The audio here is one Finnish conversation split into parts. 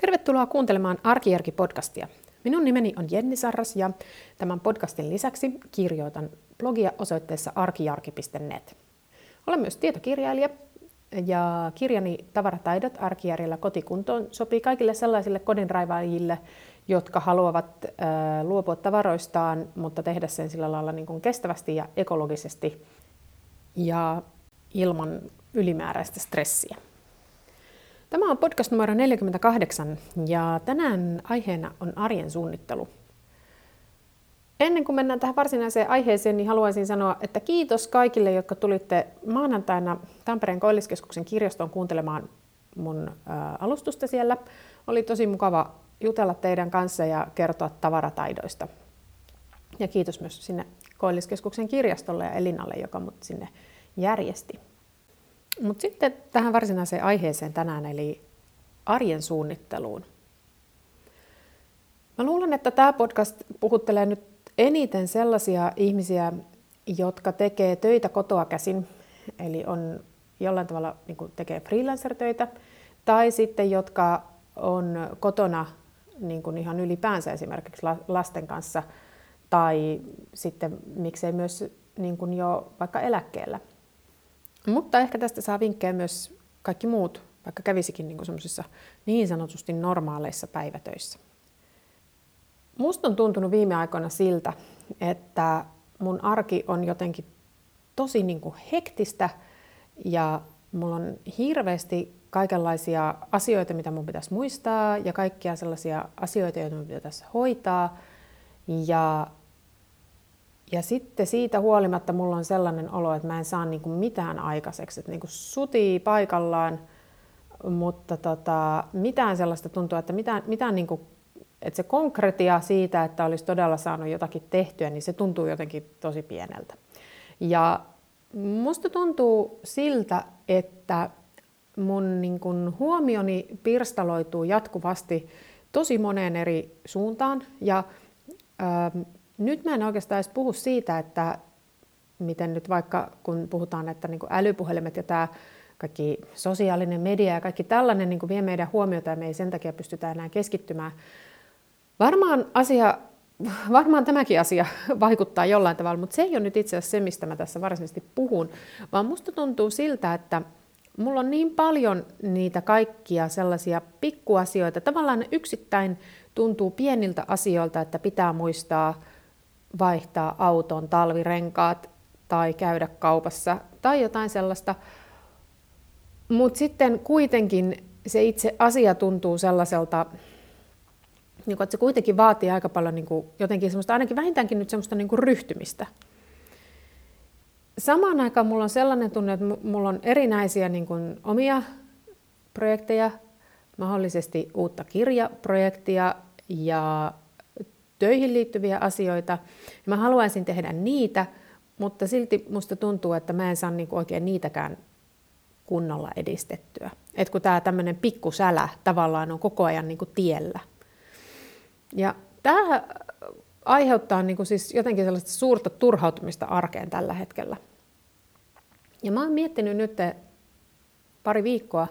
Tervetuloa kuuntelemaan Arkijärki-podcastia. Minun nimeni on Jenni Sarras ja tämän podcastin lisäksi kirjoitan blogia osoitteessa arkijärki.net. Olen myös tietokirjailija ja kirjani Tavarataidot arkijärjellä kotikuntoon sopii kaikille sellaisille kodinraivaajille, jotka haluavat luopua tavaroistaan, mutta tehdä sen sillä lailla niin kuin kestävästi ja ekologisesti ja ilman ylimääräistä stressiä. Tämä on podcast numero 48 ja tänään aiheena on arjen suunnittelu. Ennen kuin mennään tähän varsinaiseen aiheeseen, niin haluaisin sanoa, että kiitos kaikille, jotka tulitte maanantaina Tampereen koilliskeskuksen kirjastoon kuuntelemaan mun alustusta siellä. Oli tosi mukava jutella teidän kanssa ja kertoa tavarataidoista. Ja kiitos myös sinne koilliskeskuksen kirjastolle ja Elinalle, joka mut sinne järjesti. Mutta sitten tähän varsinaiseen aiheeseen tänään, eli arjen suunnitteluun. Mä luulen, että tämä podcast puhuttelee nyt eniten sellaisia ihmisiä, jotka tekee töitä kotoa käsin, eli on jollain tavalla niin kuin tekee freelancer-töitä, tai sitten jotka on kotona niin kuin ihan ylipäänsä esimerkiksi lasten kanssa, tai sitten miksei myös niin kuin jo vaikka eläkkeellä. Mutta ehkä tästä saa vinkkejä myös kaikki muut, vaikka kävisikin niin kuin semmoisissa niin sanotusti normaaleissa päivätöissä. Musta on tuntunut viime aikoina siltä, että mun arki on jotenkin tosi niin kuin hektistä ja mulla on hirveästi kaikenlaisia asioita, mitä mun pitäisi muistaa ja kaikkia sellaisia asioita, joita mun pitäisi hoitaa. Ja sitten siitä huolimatta mulla on sellainen olo, että mä en saa niin kuin mitään aikaiseksi. Että niin kuin sutii paikallaan, mutta mitään sellaista tuntuu, että mitään niin kuin, että se konkretia siitä, että olisi todella saanut jotakin tehtyä, niin se tuntuu jotenkin tosi pieneltä. Ja musta tuntuu siltä, että mun niin kuin huomioni pirstaloituu jatkuvasti tosi moneen eri suuntaan. Ja nyt mä en oikeastaan edes puhu siitä, että miten nyt vaikka kun puhutaan, että niin kuin älypuhelimet ja tämä kaikki sosiaalinen media ja kaikki tällainen niin kuin vie meidän huomiota ja me ei sen takia pystytä enää keskittymään. Varmaan tämäkin asia vaikuttaa jollain tavalla, mutta se ei ole nyt itse asiassa se, mistä mä tässä varsinaisesti puhun, vaan musta tuntuu siltä, että mulla on niin paljon niitä kaikkia sellaisia pikkuasioita. Tavallaan yksittäin tuntuu pieniltä asioilta, että pitää muistaa vaihtaa auton talvirenkaat tai käydä kaupassa tai jotain sellaista. Mutta sitten kuitenkin se itse asia tuntuu sellaiselta, että se kuitenkin vaatii aika paljon jotenkin semmoista, ainakin vähintäänkin nyt semmoista ryhtymistä. Samaan aikaan mulla on sellainen tunne, että mulla on erinäisiä omia projekteja, mahdollisesti uutta kirjaprojektia ja töihin liittyviä asioita. Mä haluaisin tehdä niitä, mutta silti musta tuntuu, että mä en saa oikein niitäkään kunnolla edistettyä. Et kun tää tämmönen pikkusälä tavallaan on koko ajan tiellä. Ja tää aiheuttaa siis jotenkin sellaista suurta turhautumista arkeen tällä hetkellä. Ja mä oon miettinyt nyt pari viikkoa,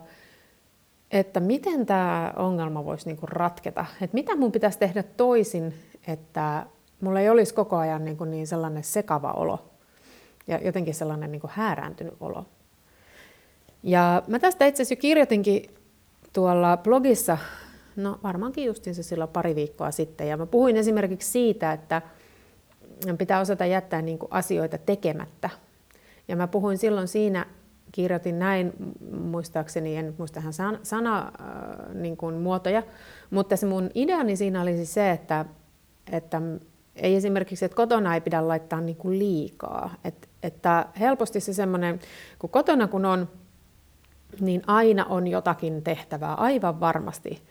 että miten tämä ongelma voisi ratketa. Että mitä mun pitäisi tehdä toisin, että mulla ei olisi koko ajan niin sellainen sekava olo ja jotenkin sellainen häärääntynyt olo. Ja mä tästä itse asiassa jo kirjoitinkin tuolla blogissa, no varmaankin justiinsa silloin pari viikkoa sitten. Ja mä puhuin esimerkiksi siitä, että pitää osata jättää asioita tekemättä. Ja mä puhuin silloin siinä, kirjoitin näin, muistaakseni, en muista ihan muotoja, mutta se mun ideani siinä oli siis se, että ei esimerkiksi, että kotona ei pidä laittaa liikaa. Että helposti se semmoinen, kun kotona kun on, niin aina on jotakin tehtävää, aivan varmasti.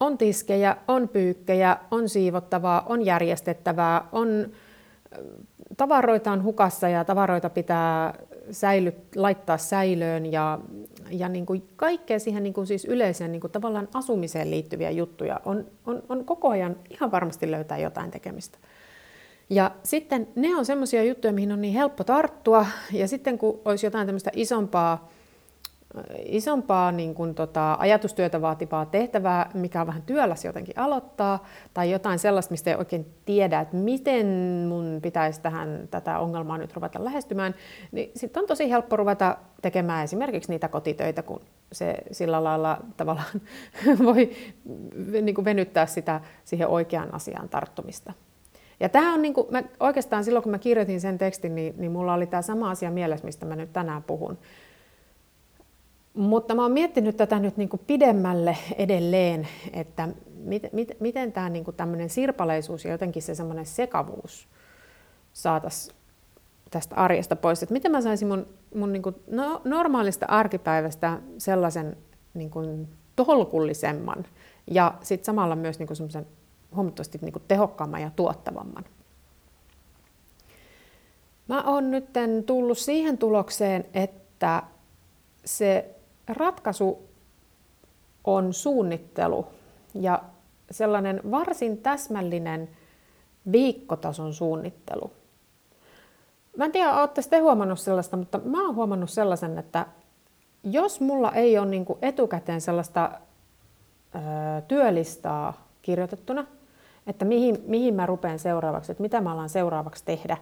On tiskejä, on pyykkejä, on siivottavaa, on järjestettävää, on tavaroita on hukassa ja tavaroita pitää laittaa säilöön ja niin kuin kaikkea siihen niin kuin siis yleiseen niin kuin tavallaan asumiseen liittyviä juttuja on koko ajan ihan varmasti löytää jotain tekemistä. Ja sitten ne on semmoisia juttuja, mihin on niin helppo tarttua ja sitten kun olisi jotain tämmöistä isompaa isompaa niin kuin, ajatustyötä vaativaa tehtävää, mikä on vähän työläs jotenkin aloittaa, tai jotain sellaista, mistä ei oikein tiedä, että miten mun pitäisi tätä ongelmaa nyt ruveta lähestymään, niin sitten on tosi helppo ruveta tekemään esimerkiksi niitä kotitöitä, kun se sillä lailla tavallaan voi niin kuin venyttää sitä siihen oikeaan asiaan tarttumista. Ja tämä on, niin kuin, oikeastaan silloin kun mä kirjoitin sen tekstin, niin mulla oli tämä sama asia mielessä, mistä mä nyt tänään puhun. Mutta mä oon miettinyt tätä nyt niin kuin pidemmälle edelleen, että miten tämä niin kuin tämmöinen sirpaleisuus ja jotenkin se semmoinen sekavuus saataisiin tästä arjesta pois. Että miten mä saisin mun niin kuin normaalista arkipäivästä sellaisen niin kuin tolkullisemman ja sitten samalla myös niin kuin semmoisen huomattavasti niin kuin tehokkaamman ja tuottavamman. Mä oon nyt tullut siihen tulokseen, että se ratkaisu on suunnittelu ja sellainen varsin täsmällinen viikkotason suunnittelu. Mä en tiedä, ootteko te huomannut sellaista, mutta mä oon huomannut sellaisen, että jos mulla ei ole niin kuin etukäteen sellaista työlistaa kirjoitettuna, että mihin mä rupean seuraavaksi, että mitä mä alan seuraavaksi tehdä,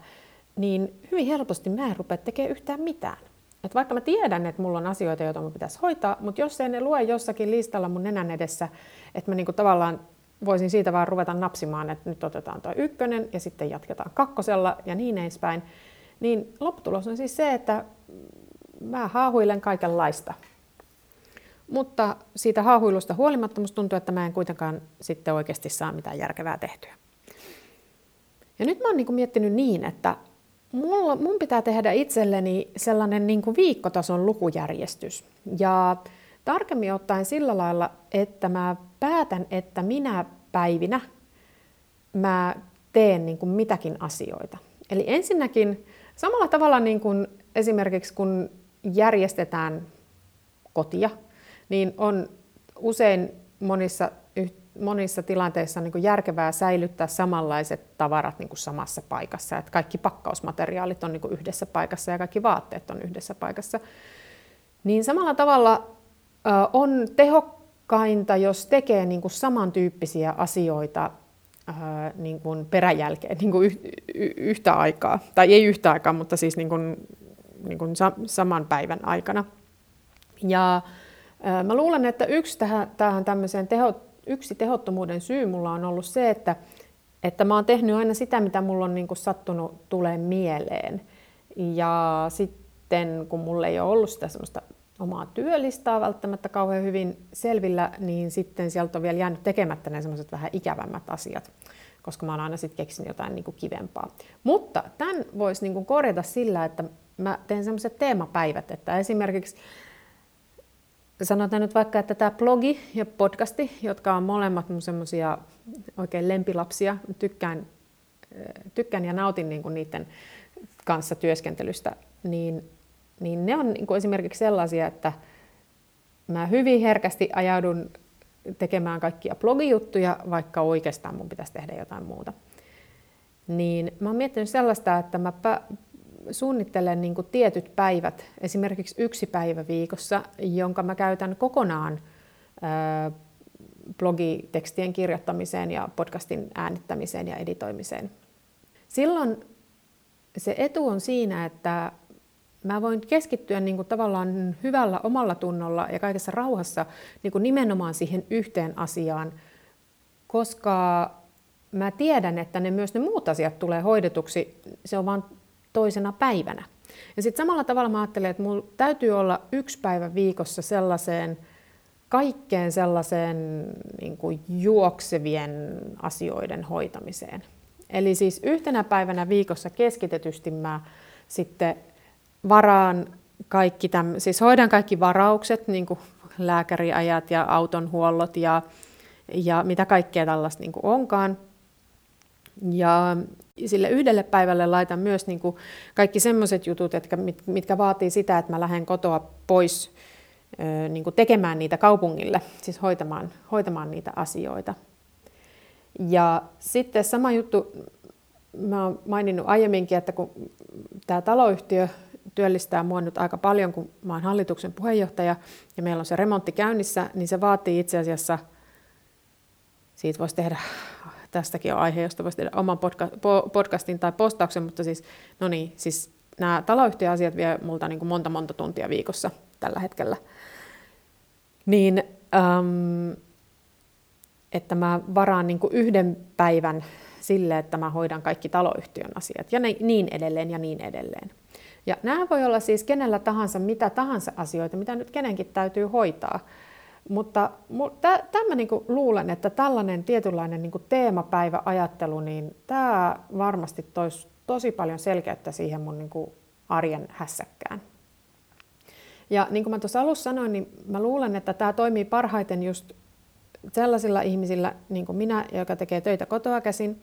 niin hyvin helposti mä en rupea tekemään yhtään mitään. Et vaikka mä tiedän, että mulla on asioita, joita mun pitäisi hoitaa, mutta jos ei ne lue jossakin listalla mun nenän edessä, että mä niinku tavallaan voisin siitä vaan ruveta napsimaan, että nyt otetaan tuo 1 ja sitten jatketaan 2 ja niin edespäin, niin lopputulos on siis se, että mä haahuilen kaikenlaista. Mutta siitä haahuilusta huolimatta musta tuntuu, että mä en kuitenkaan sitten oikeasti saa mitään järkevää tehtyä. Ja nyt mä oon niinku miettinyt niin, että mun pitää tehdä itselleni sellainen niin kuin viikkotason lukujärjestys. Ja tarkemmin ottaen sillä lailla, että mä päätän, että minä päivinä mä teen niin kuin mitäkin asioita. Eli ensinnäkin samalla tavalla niin kuin esimerkiksi kun järjestetään kotia, niin on usein monissa tilanteissa on niin kuin järkevää säilyttää samanlaiset tavarat niin kuin samassa paikassa. Että kaikki pakkausmateriaalit on niin kuin yhdessä paikassa ja kaikki vaatteet on yhdessä paikassa. Niin samalla tavalla on tehokkainta, jos tekee niin kuin samantyyppisiä asioita niin kuin peräjälkeen niin kuin yhtä aikaa. Tai ei yhtä aikaa, mutta siis niin kuin saman päivän aikana. Ja mä luulen, että yksi tähän tämmöiseen Yksi tehottomuuden syy mulla on ollut se, että mä oon tehnyt aina sitä, mitä mulla on niin kuin sattunut tulee mieleen. Ja sitten kun mulla ei ole ollut sitä semmoista omaa työlistaa välttämättä kauhean hyvin selvillä, niin sitten sieltä on vielä jäänyt tekemättä ne semmoiset vähän ikävämmät asiat, koska mä oon aina sitten keksinyt jotain niin kuin kivempaa. Mutta tämän voisi niin kuin korjata sillä, että mä teen semmoiset teemapäivät, että esimerkiksi sanotaan nyt vaikka, että tämä blogi ja podcasti, jotka on molemmat mun semmoisia oikein lempilapsia, tykkään ja nautin niinku niiden kanssa työskentelystä, niin ne on niinku esimerkiksi sellaisia, että mä hyvin herkästi ajaudun tekemään kaikkia blogijuttuja, vaikka oikeastaan mun pitäisi tehdä jotain muuta. Niin mä oon miettinyt sellaista, että mä suunnittelen niin kuin tietyt päivät, esimerkiksi 1 päivä viikossa, jonka mä käytän kokonaan blogitekstien kirjoittamiseen ja podcastin äänittämiseen ja editoimiseen. Silloin se etu on siinä, että mä voin keskittyä niin kuin tavallaan hyvällä omalla tunnolla ja kaikessa rauhassa niin kuin nimenomaan siihen yhteen asiaan, koska mä tiedän, että myös ne muut asiat tulee hoidetuksi. Se on vaan toisena päivänä. Ja sitten samalla tavalla mä ajattelen, että mulla täytyy olla 1 päivä viikossa sellaiseen kaikkeen sellaiseen niin kuin juoksevien asioiden hoitamiseen. Eli siis yhtenä päivänä viikossa keskitetysti mä sitten hoidan kaikki varaukset, niin kuin lääkäriajat ja autonhuollot ja mitä kaikkea tällaista niin kuin onkaan. Ja sille 1 päivälle laitan myös niin kuin kaikki semmoiset jutut, mitkä vaatii sitä, että mä lähden kotoa pois niin kuin tekemään niitä kaupungille, siis hoitamaan niitä asioita. Ja sitten sama juttu, mä oon maininnut aiemminkin, että kun tämä taloyhtiö, työllistää mua nyt aika paljon, kun mä oon hallituksen puheenjohtaja ja meillä on se remontti käynnissä, niin se vaatii itse asiassa, siitä voisi tehdä, tästäkin on aihe, josta voisi tehdä oman podcastin tai postauksen, mutta siis nämä taloyhtiöasiat vie multa niin kuin monta tuntia viikossa tällä hetkellä. Niin, että mä varaan niin kuin yhden päivän sille, että mä hoidan kaikki taloyhtiön asiat ja niin edelleen ja niin edelleen. Ja nämä voi olla siis kenellä tahansa, mitä tahansa asioita, mitä nyt kenenkin täytyy hoitaa. Mutta mä niin kuin luulen, että tällainen tietynlainen niin kuin teemapäiväajattelu, niin tämä varmasti toisi tosi paljon selkeyttä siihen mun niin kuin arjen hässäkkään. Ja niin kuin mä tuossa alussa sanoin, niin mä luulen, että tämä toimii parhaiten just sellaisilla ihmisillä, niin kuin minä, joka tekee töitä kotoa käsin,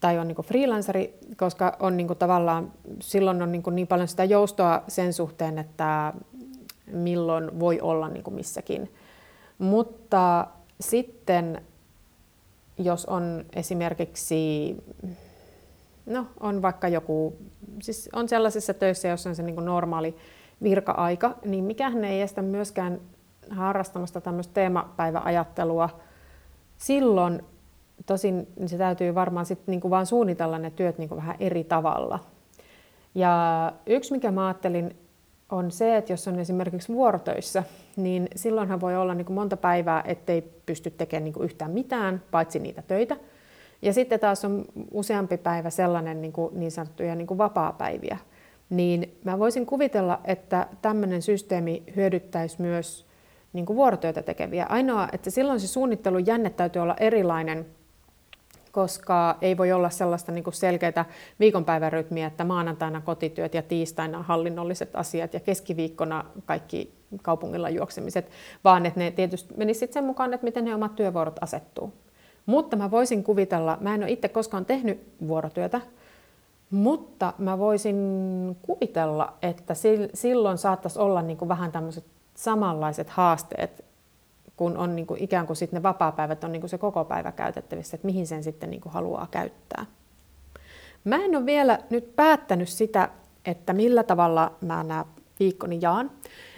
tai on niin kuin freelanceri, koska on niin kuin tavallaan, silloin on niin paljon sitä joustoa sen suhteen, että milloin voi olla niin kuin missäkin. Mutta sitten, jos on esimerkiksi, on vaikka joku, siis on sellaisessa töissä, jossa on se niin kuin normaali virka-aika, niin mikähän ei estä myöskään harrastamasta tämmöistä teemapäiväajattelua. Silloin tosin se täytyy varmaan sitten niin kuin vaan suunnitella ne työt niin kuin vähän eri tavalla. Ja yksi, mikä mä ajattelin, on se, että jos on esimerkiksi vuorotöissä, niin silloinhan voi olla niin kuin monta päivää, ettei pysty tekemään niin kuin yhtään mitään, paitsi niitä töitä. Ja sitten taas on useampi päivä sellainen niin sanottuja niin kuin vapaapäiviä. Niin mä voisin kuvitella, että tämmöinen systeemi hyödyttäisi myös niin kuin vuorotyötä tekeviä. Ainoa, että silloin se suunnittelun jänne täytyy olla erilainen, koska ei voi olla sellaista niin kuin selkeää viikonpäivärytmiä, että maanantaina kotityöt ja tiistaina hallinnolliset asiat ja keskiviikkona kaikki kaupungilla juoksemiset, vaan että ne tietysti menisivät sen mukaan, että miten ne omat työvuorot asettuu. Mutta mä voisin kuvitella, mä en ole itse koskaan tehnyt vuorotyötä, mutta mä voisin kuvitella, että silloin saattaisi olla niin kuin vähän tämmöiset samanlaiset haasteet, kun on niin kuin ikään kuin sitten ne vapaapäivät on niin kuin se koko päivä käytettävissä, että mihin sen sitten niin kuin haluaa käyttää. Mä en ole vielä nyt päättänyt sitä, että millä tavalla mä nämä viikkoni jaan.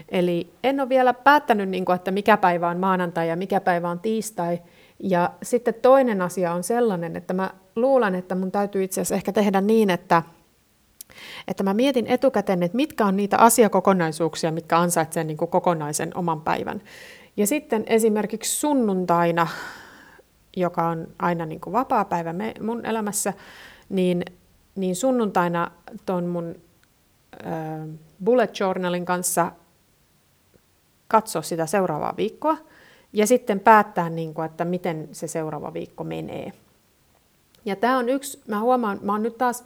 Eli en ole vielä päättänyt, niin kuin, että mikä päivä on maanantai ja mikä päivä on tiistai. Ja sitten toinen asia on sellainen, että mä luulen, että mun täytyy itse asiassa ehkä tehdä niin, että mä mietin etukäteen, että mitkä on niitä asiakokonaisuuksia, mitkä ansaitsee niin kuin kokonaisen oman päivän. Ja sitten esimerkiksi sunnuntaina, joka on aina niin kuin vapaapäivä mun elämässä, niin sunnuntaina ton mun bullet journalin kanssa katsoa sitä seuraavaa viikkoa ja sitten päättää, niin kuin, että miten se seuraava viikko menee. Ja tämä on yksi, mä huomaan, mä oon nyt taas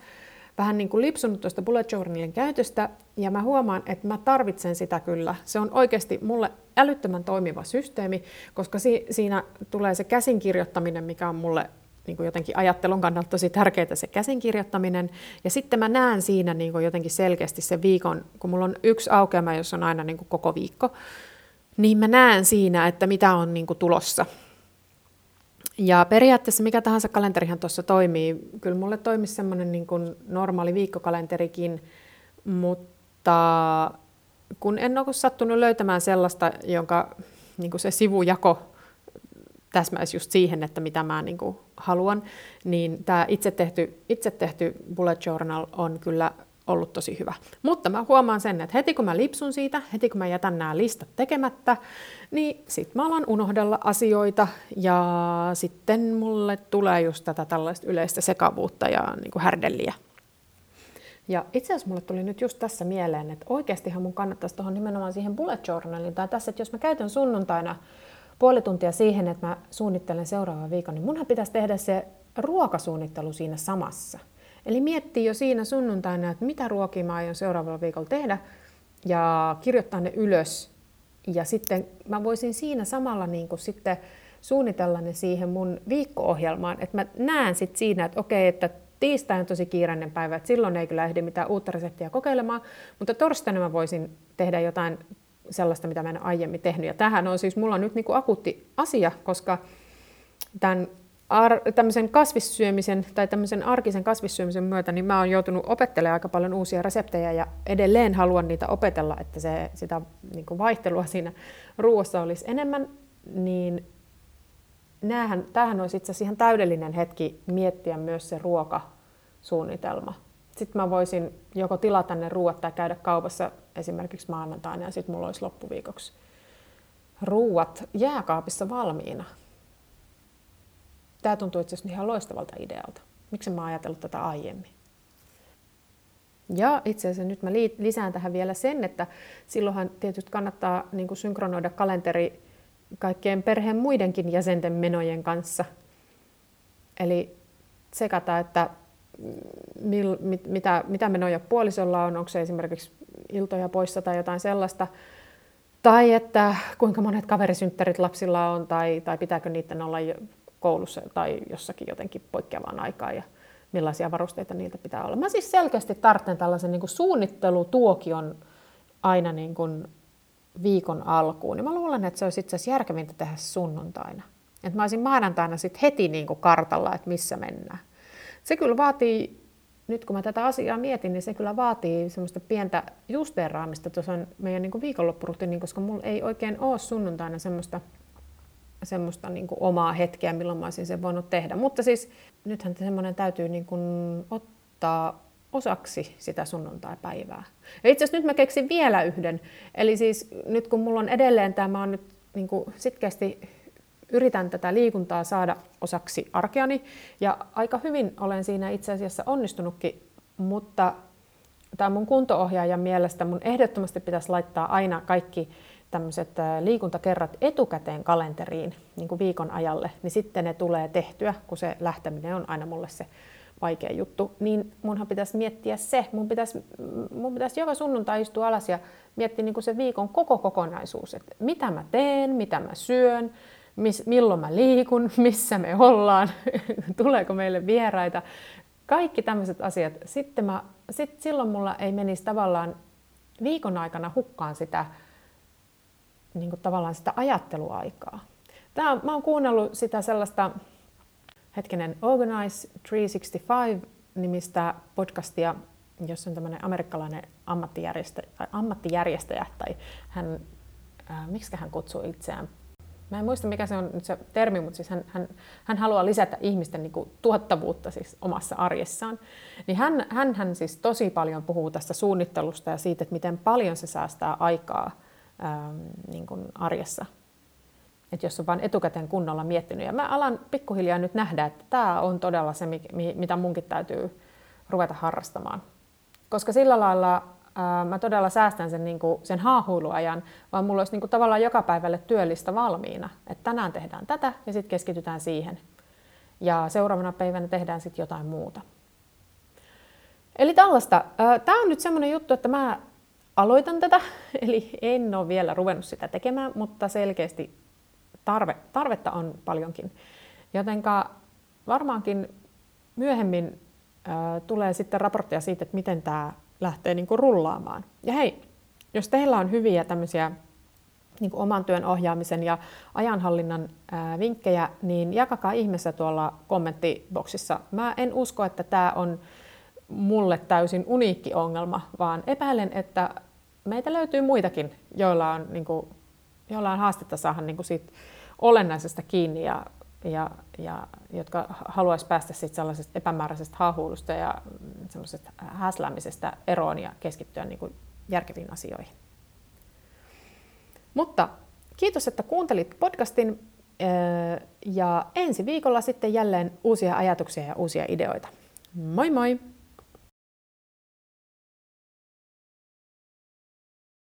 vähän niin kuin lipsunut tuosta bullet journalien käytöstä, ja mä huomaan, että mä tarvitsen sitä kyllä. Se on oikeasti mulle älyttömän toimiva systeemi, koska siinä tulee se käsinkirjoittaminen, mikä on mulle niin kuin jotenkin ajattelun kannalta tosi tärkeää se käsinkirjoittaminen. Ja sitten mä näen siinä niin kuin jotenkin selkeästi sen viikon, kun mulla on yksi aukeama, jos on aina niin kuin koko viikko, niin mä näen siinä, että mitä on niin kuin tulossa. Ja periaatteessa mikä tahansa kalenterihan tuossa toimii. Kyllä mulle toimisi semmoinen niin kuin normaali viikkokalenterikin, mutta kun en ole sattunut löytämään sellaista, jonka niin kuin se sivujako täsmäisi just siihen, että mitä mä niin kuin haluan, niin tämä itse tehty bullet journal on kyllä ollut tosi hyvä. Mutta mä huomaan sen, että heti kun mä lipsun siitä, heti kun mä jätän nämä listat tekemättä, niin sit mä alan unohdella asioita ja sitten mulle tulee just tätä tällaista yleistä sekavuutta ja niin kuin härdelliä. Ja itse asiassa mulle tuli nyt just tässä mieleen, että oikeastihan mun kannattaisi tuohon nimenomaan siihen bullet journaliin tai tässä, että jos mä käytän sunnuntaina puoli tuntia siihen, että mä suunnittelen seuraavan viikon, niin munhan pitäisi tehdä se ruokasuunnittelu siinä samassa. Eli miettii jo siinä sunnuntaina, että mitä ruokia mä aion seuraavalla viikolla tehdä ja kirjoittaa ne ylös. Ja sitten mä voisin siinä samalla niin kuin sitten suunnitella ne siihen mun viikko-ohjelmaan. Että mä näen sitten siinä, että okei, että tiistai on tosi kiireinen päivä, että silloin ei kyllä ehdi mitään uutta reseptiä kokeilemaan. Mutta torstaina mä voisin tehdä jotain sellaista, mitä mä en aiemmin tehnyt. Ja tämähän on siis mulla nyt niin kuin akuutti asia, koska tämän tämmöisen kasvissyömisen tai tämmöisen arkisen kasvissyömisen myötä niin mä oon joutunut opettelemaan aika paljon uusia reseptejä ja edelleen haluan niitä opetella, että sitä niin kuin vaihtelua siinä ruoassa olisi enemmän, niin tämähän olisi itse asiassa ihan täydellinen hetki miettiä myös se ruokasuunnitelma. Sitten mä voisin joko tilata ne ruoat tai käydä kaupassa esimerkiksi maanantaina ja sitten mulla olisi loppuviikoksi ruuat jääkaapissa valmiina. Tämä tuntuu itse asiassa ihan loistavalta idealta. Miksi mä oon ajatellut tätä aiemmin? Ja itse asiassa nyt mä lisään tähän vielä sen, että silloinhan tietysti kannattaa niin kuin synkronoida kalenteri kaikkien perheen muidenkin jäsenten menojen kanssa. Eli sekata, että mitä menoja puolisolla on, onko se esimerkiksi iltoja poissa tai jotain sellaista. Tai että kuinka monet kaverisynttärit lapsilla on tai pitääkö niiden olla koulussa tai jossakin jotenkin poikkeavaan aikaan ja millaisia varusteita niiltä pitää olla. Mä siis selkeästi tarvitsen tällaisen niin kuin suunnittelutuokion aina niin kuin viikon alkuun. Ja mä luulen, että se olisi itse asiassa järkevintä tehdä sunnuntaina. Että mä olisin maanantaina sit heti niin kuin kartalla, että missä mennään. Se kyllä vaatii, nyt kun mä tätä asiaa mietin, niin se kyllä vaatii semmoista pientä justeeraamista tuossa meidän niin kuin viikonloppuruhtiin, koska mulla ei oikein ole sunnuntaina semmoista niin kuin omaa hetkeä, milloin mä olisin sen voinut tehdä. Mutta siis nythän semmoinen täytyy niin kuin ottaa osaksi sitä sunnuntaipäivää. Ja itse asiassa nyt mä keksin vielä yhden. Eli siis nyt kun mulla on edelleen tämä, mä oon nyt niin kuin sitkeästi yritän tätä liikuntaa saada osaksi arkeani. Ja aika hyvin olen siinä itse asiassa onnistunutkin, mutta tämä mun kunto-ohjaajan mielestä mun ehdottomasti pitäisi laittaa aina kaikki tämmöiset liikuntakerrat etukäteen kalenteriin niin kuin viikon ajalle, niin sitten ne tulee tehtyä, kun se lähteminen on aina mulle se vaikea juttu, niin munhan pitäisi miettiä se. Mun pitäisi joka sunnuntai istua alas ja miettiä niin kuin se viikon koko kokonaisuus, että mitä mä teen, mitä mä syön, milloin mä liikun, missä me ollaan, tuleeko meille vieraita. Kaikki tämmöiset asiat. Sitten silloin mulla ei menisi tavallaan viikon aikana hukkaan sitä, niin kuin tavallaan sitä ajatteluaikaa. Mä oon kuunnellut sitä sellaista Organize 365-nimistä podcastia, jossa on tämmöinen amerikkalainen ammattijärjestäjä tai hän, miksikä hän kutsuu itseään. Mä en muista, mikä se on nyt se termi, mutta siis hän haluaa lisätä ihmisten niin kuin tuottavuutta siis omassa arjessaan. Niin hän siis tosi paljon puhuu tästä suunnittelusta ja siitä, että miten paljon se säästää aikaa niin kuin arjessa. Että jos on vaan etukäteen kunnolla miettinyt. Ja mä alan pikkuhiljaa nyt nähdä, että tämä on todella se, mitä munkin täytyy ruveta harrastamaan. Koska sillä lailla mä todella säästän sen haahuiluajan, vaan mulla olisi tavallaan joka päivälle työllistä valmiina. Että tänään tehdään tätä ja sitten keskitytään siihen. Ja seuraavana päivänä tehdään sitten jotain muuta. Eli tällaista. Tämä on nyt semmoinen juttu, että mä aloitan tätä. Eli en ole vielä ruvennut sitä tekemään, mutta selkeästi tarvetta on paljonkin. Jotenka varmaankin myöhemmin tulee sitten raportteja siitä, että miten tämä lähtee niin kuin rullaamaan. Ja hei, jos teillä on hyviä tämmöisiä niin kuin oman työn ohjaamisen ja ajanhallinnan vinkkejä, niin jakakaa ihmeessä tuolla kommenttiboksissa. Mä en usko, että tämä on mulle täysin uniikki ongelma, vaan epäilen, että meitä löytyy muitakin, joilla on niin kuin jollain haastetta saada niin kuin siitä olennaisesta kiinni ja jotka haluaisi päästä siitä sellaisesta epämääräisestä haahuilusta ja semmoisesta häsläämisestä eroon ja keskittyä niin kuin järkeviin asioihin. Mutta kiitos, että kuuntelit podcastin ja ensi viikolla sitten jälleen uusia ajatuksia ja uusia ideoita. Moi moi!